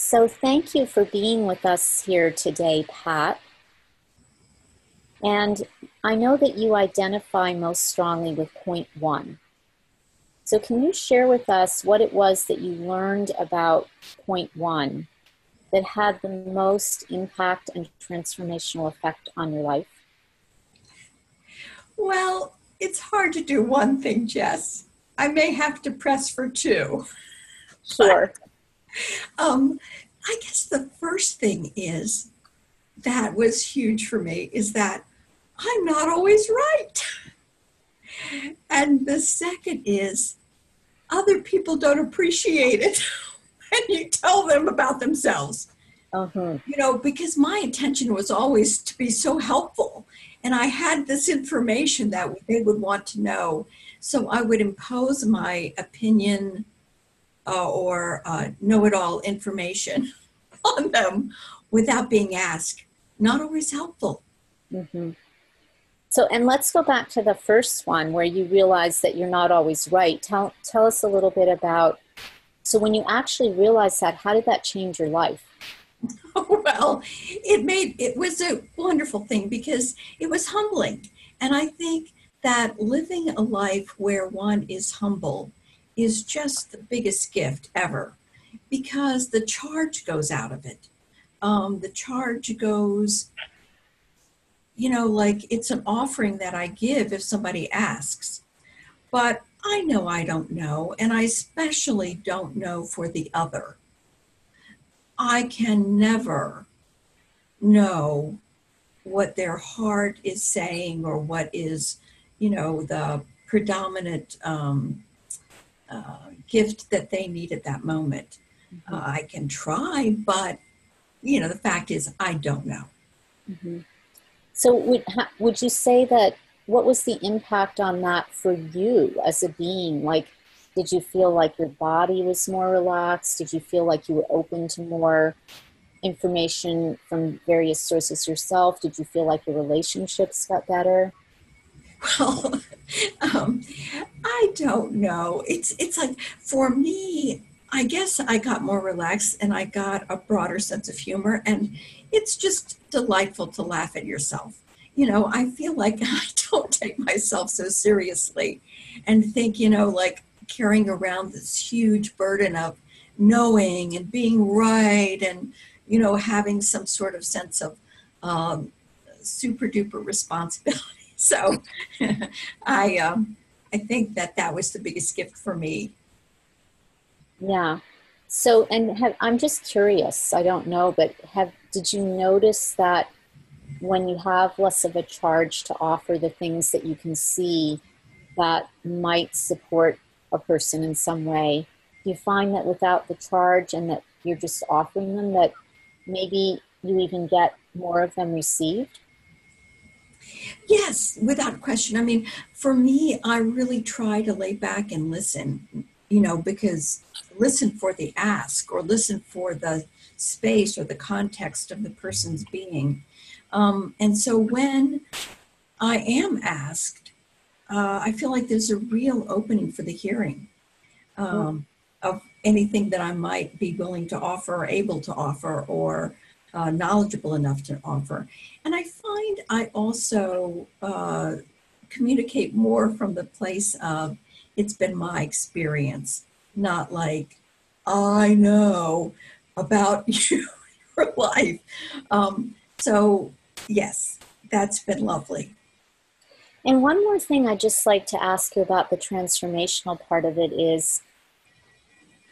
So thank you for being with us here today, Pat. And I know that you identify most strongly with point one. So can you share with us what it was that you learned about point one that had the most impact and transformational effect on your life? Well, it's hard to do one thing, Jess. I may have to press for two. Sure. But, I guess the first thing is, that was huge for me, is that I'm not always right. And the second is, other people don't appreciate it when you tell them about themselves. You know, because my intention was always to be so helpful. And I had this information that they would want to know. So I would impose my opinion or know-it-all information on them without being asked. Not always helpful. So, and let's go back to the first one where you realize that you're not always right. Tell us a little bit about, so when you actually realized that, how did that change your life? Well, it was a wonderful thing because it was humbling. And I think that living a life where one is humble is just the biggest gift ever, because the charge goes out of it. The charge goes, you know, like it's an offering that I give if somebody asks, but I know I don't know. And I especially don't know for the other. I can never know what their heart is saying or what is, you know, the predominant gift that they need at that moment. I can try, but you know, the fact is, I don't know. So would you say that, what was the impact on that for you as a being? Like, did you feel like your body was more relaxed? Did you feel like you were open to more information from various sources yourself? Did you feel like your relationships got better? Well, I don't know. It's like, for me, I guess I got more relaxed and I got a broader sense of humor, and it's just delightful to laugh at yourself. You know, I feel like I don't take myself so seriously and think, you know, like carrying around this huge burden of knowing and being right and, you know, having some sort of sense of super duper responsibility. So I think that was the biggest gift for me. Yeah. So, and I'm just curious, I don't know, but did you notice that when you have less of a charge to offer, the things that you can see that might support a person in some way, do you find that without the charge and that you're just offering them, that maybe you even get more of them received? Yes, without question. I mean, for me, I really try to lay back and listen, you know, because listen for the ask or listen for the space or the context of the person's being. And so when I am asked, I feel like there's a real opening for the hearing of anything that I might be willing to offer or able to offer or knowledgeable enough to offer. And I find I also communicate more from the place of, it's been my experience, not like, I know about you, your life. So yes, that's been lovely. And one more thing I'd just like to ask you about the transformational part of it is,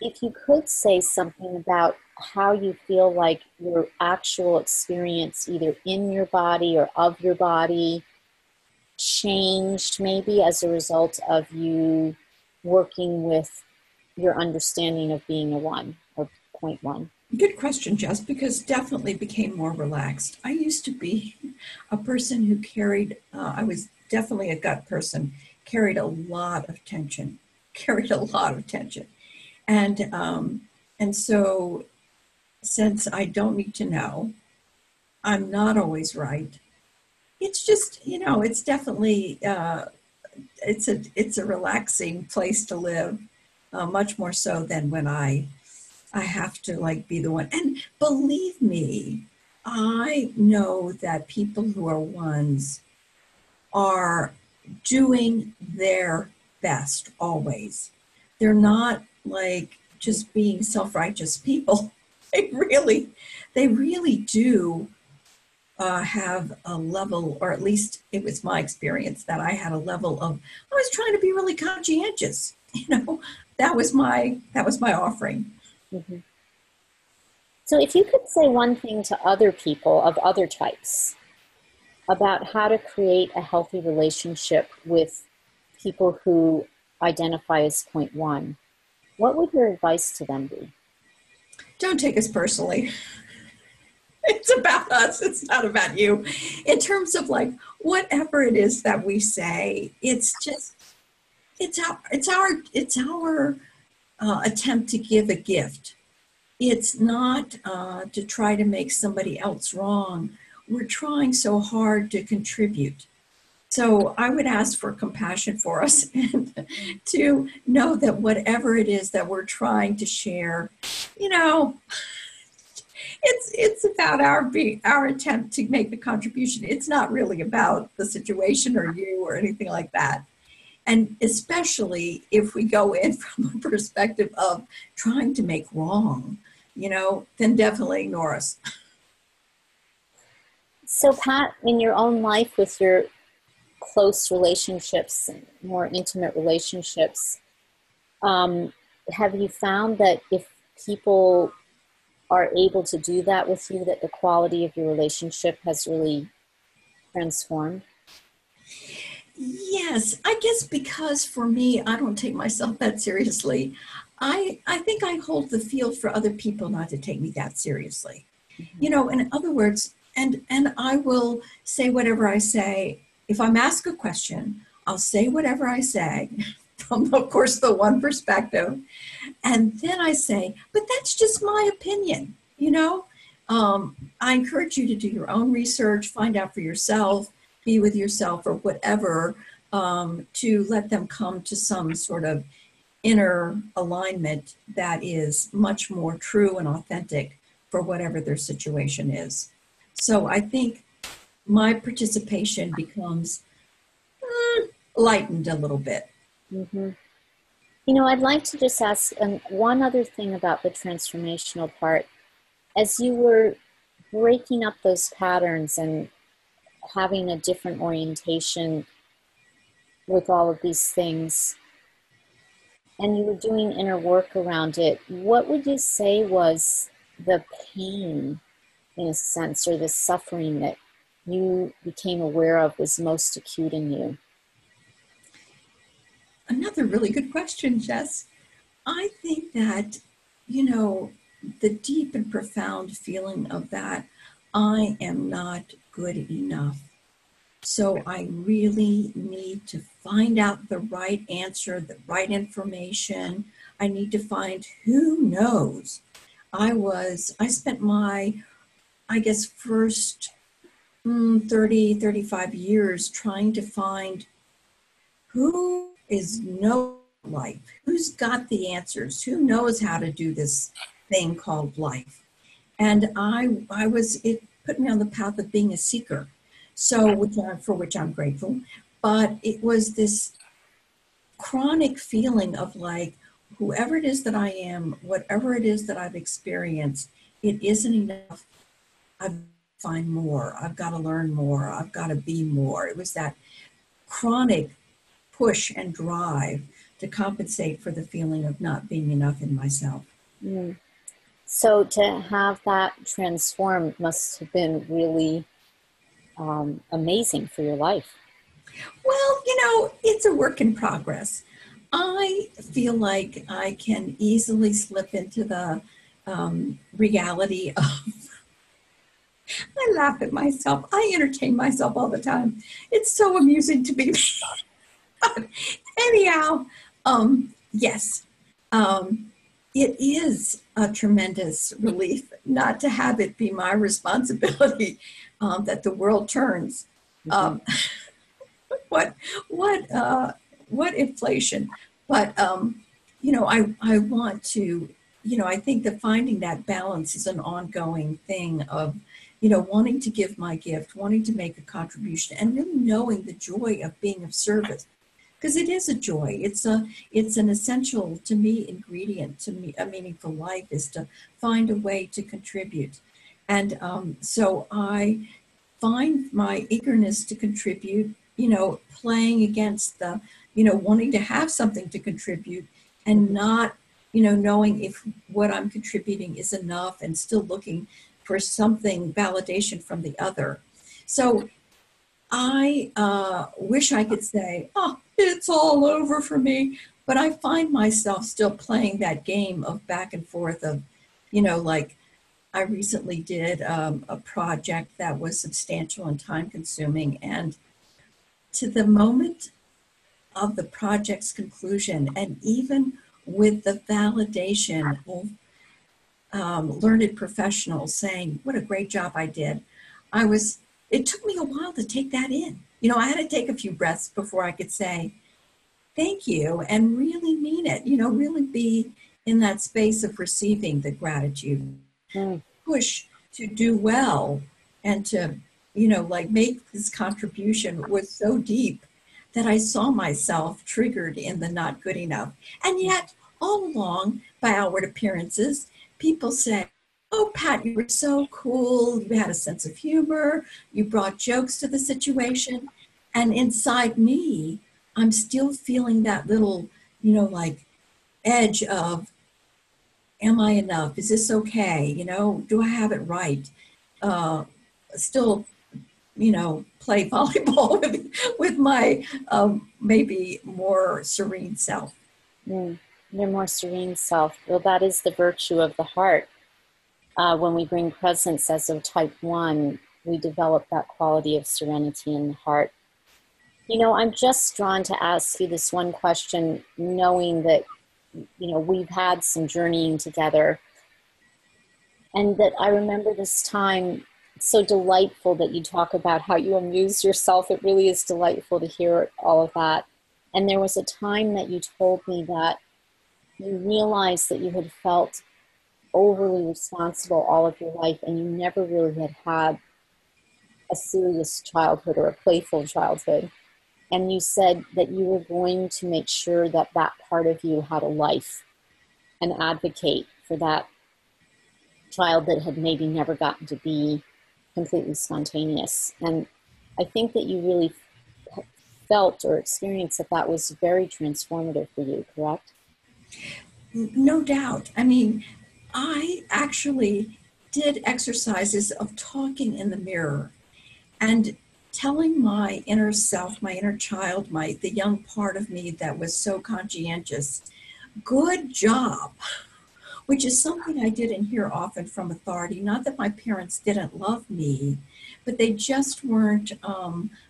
if you could say something about how you feel like your actual experience, either in your body or of your body, changed maybe as a result of you working with your understanding of being a one or point one. Good question, Jess, because definitely became more relaxed. I used to be a person who carried, I was definitely a gut person, carried a lot of tension. And so since I don't need to know, I'm not always right. It's just, you know, it's definitely, it's a relaxing place to live, much more so than when I I have to like be the one. And believe me, I know that people who are ones are doing their best always. They're not like just being self-righteous people. They really do have a level, or at least it was my experience that I had a level of, I was trying to be really conscientious, you know, that was my offering. Mm-hmm. So if you could say one thing to other people of other types about how to create a healthy relationship with people who identify as point one, what would your advice to them be? Don't take us personally. It's about us. It's not about you. In terms of like, whatever it is that we say, it's just, it's our attempt to give a gift. It's not to try to make somebody else wrong. We're trying so hard to contribute. So I would ask for compassion for us and to know that whatever it is that we're trying to share, you know, it's about our attempt to make a contribution. It's not really about the situation or you or anything like that. And especially if we go in from a perspective of trying to make wrong, you know, then definitely ignore us. So Pat, in your own life with your close relationships, more intimate relationships, have you found that if people are able to do that with you, that the quality of your relationship has really transformed? Yes, I guess because for me, I don't take myself that seriously. I think I hold the field for other people not to take me that seriously. Mm-hmm. You know, in other words, and I will say whatever I say. If I'm asked a question, I'll say whatever I say from, of course, the one perspective. And then I say, but that's just my opinion, you know. I encourage you to do your own research, find out for yourself, be with yourself or whatever, to let them come to some sort of inner alignment that is much more true and authentic for whatever their situation is. So I think my participation becomes lightened a little bit. Mm-hmm. You know, I'd like to just ask one other thing about the transformational part. As you were breaking up those patterns and having a different orientation with all of these things, and you were doing inner work around it, what would you say was the pain, in a sense, or the suffering that you became aware of was most acute in you? Another really good question, Jess. I think that, you know, the deep and profound feeling of that, I am not good enough. So I really need to find out the right answer, the right information. I need to find who knows. I spent my, I guess, first 30, 35 years trying to find who is no life, who's got the answers, who knows how to do this thing called life. And it put me on the path of being a seeker, so for which I'm grateful. But it was this chronic feeling of like, whoever it is that I am, whatever it is that I've experienced, it isn't enough. I've find more. I've got to learn more. I've got to be more. It was that chronic push and drive to compensate for the feeling of not being enough in myself. Mm. So to have that transformed must have been really amazing for your life. Well, you know, it's a work in progress. I feel like I can easily slip into the reality of I laugh at myself. I entertain myself all the time. It's so amusing to be. Anyhow, yes, it is a tremendous relief not to have it be my responsibility that the world turns. What inflation? But you know, I want to you know, I think that finding that balance is an ongoing thing of, you know, wanting to give my gift, wanting to make a contribution, and really knowing the joy of being of service, because it is a joy. It's an essential, to me, ingredient to me, a meaningful life, is to find a way to contribute. And so I find my eagerness to contribute, you know, playing against the, you know, wanting to have something to contribute and not, you know, knowing if what I'm contributing is enough, and still looking for something, validation from the other. So I wish I could say, oh, it's all over for me, but I find myself still playing that game of back and forth of, you know, like I recently did a project that was substantial and time consuming. And to the moment of the project's conclusion, and even with the validation of learned professionals saying, what a great job I did, it took me a while to take that in. You know, I had to take a few breaths before I could say, thank you, and really mean it, you know, really be in that space of receiving the gratitude. Push to do well and to, you know, like make this contribution was so deep that I saw myself triggered in the not good enough. And yet, all along, by outward appearances, people say, oh, Pat, you were so cool. You had a sense of humor. You brought jokes to the situation. And inside me, I'm still feeling that little, you know, like edge of, am I enough? Is this okay? You know, do I have it right? Still, you know, play volleyball with my maybe more serene self. Your more serene self. Well, that is the virtue of the heart. When we bring presence as of type 1, we develop that quality of serenity in the heart. You know, I'm just drawn to ask you this one question, knowing that, you know, we've had some journeying together, and that I remember this time, it's so delightful that you talk about how you amuse yourself. It really is delightful to hear all of that. And there was a time that you told me that you realized that you had felt overly responsible all of your life, and you never really had had a serious childhood or a playful childhood. And you said that you were going to make sure that that part of you had a life, and advocate for that child that had maybe never gotten to be completely spontaneous. And I think that you really felt or experienced that that was very transformative for you, correct? No doubt. I mean, I actually did exercises of talking in the mirror and telling my inner self, my inner child, the young part of me that was so conscientious, good job, which is something I didn't hear often from authority. Not that my parents didn't love me, but they just weren't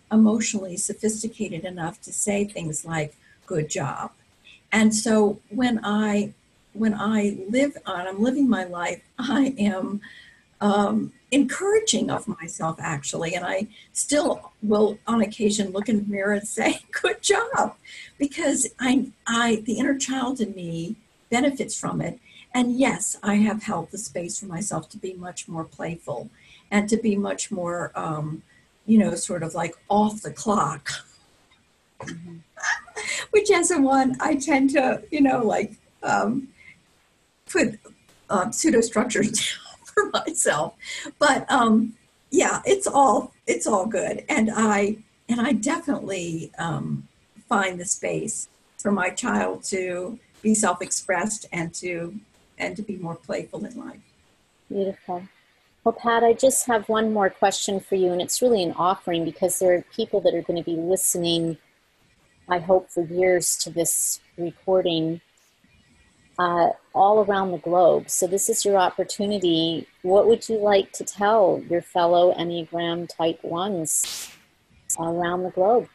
emotionally sophisticated enough to say things like, good job. And so when I live on, I'm living my life, I am encouraging of myself, actually. And I still will on occasion look in the mirror and say, good job, because the inner child in me benefits from it. And yes, I have held the space for myself to be much more playful and to be much more, you know, sort of like off the clock, which as a one, I tend to, you know, like put pseudostructures for myself. But yeah, it's all good. And I definitely find the space for my child to be self-expressed and to be more playful in life. Beautiful. Well, Pat, I just have one more question for you, and it's really an offering, because there are people that are going to be listening, I hope, for years to this recording all around the globe. So this is your opportunity. What would you like to tell your fellow Enneagram Type 1s around the globe?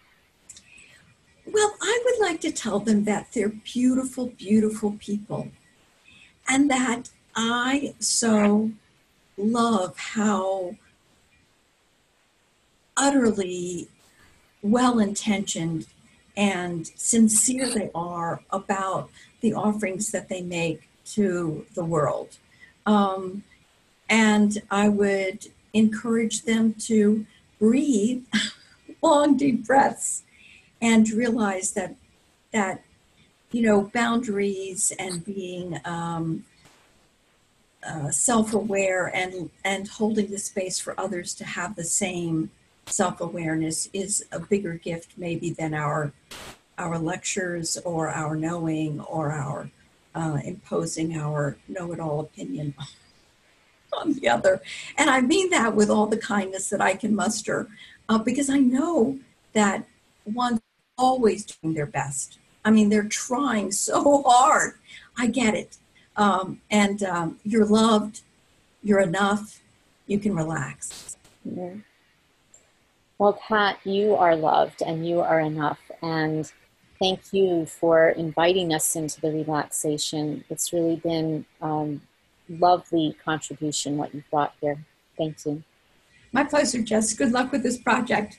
Well, I would like to tell them that they're beautiful, beautiful people, and that I so love how utterly well-intentioned and sincere they are about the offerings that they make to the world. And I would encourage them to breathe long, deep breaths and realize that, you know, boundaries and being self-aware and holding the space for others to have the same self-awareness is a bigger gift maybe than our lectures or our knowing or our imposing our know-it-all opinion on the other. And I mean that with all the kindness that I can muster, because I know that one's always doing their best. I mean, they're trying so hard. I get it. You're loved, you're enough, you can relax. Mm-hmm. Well, Pat, you are loved and you are enough. And thank you for inviting us into the relaxation. It's really been lovely contribution, what you brought here. Thank you. My pleasure, Jess. Good luck with this project.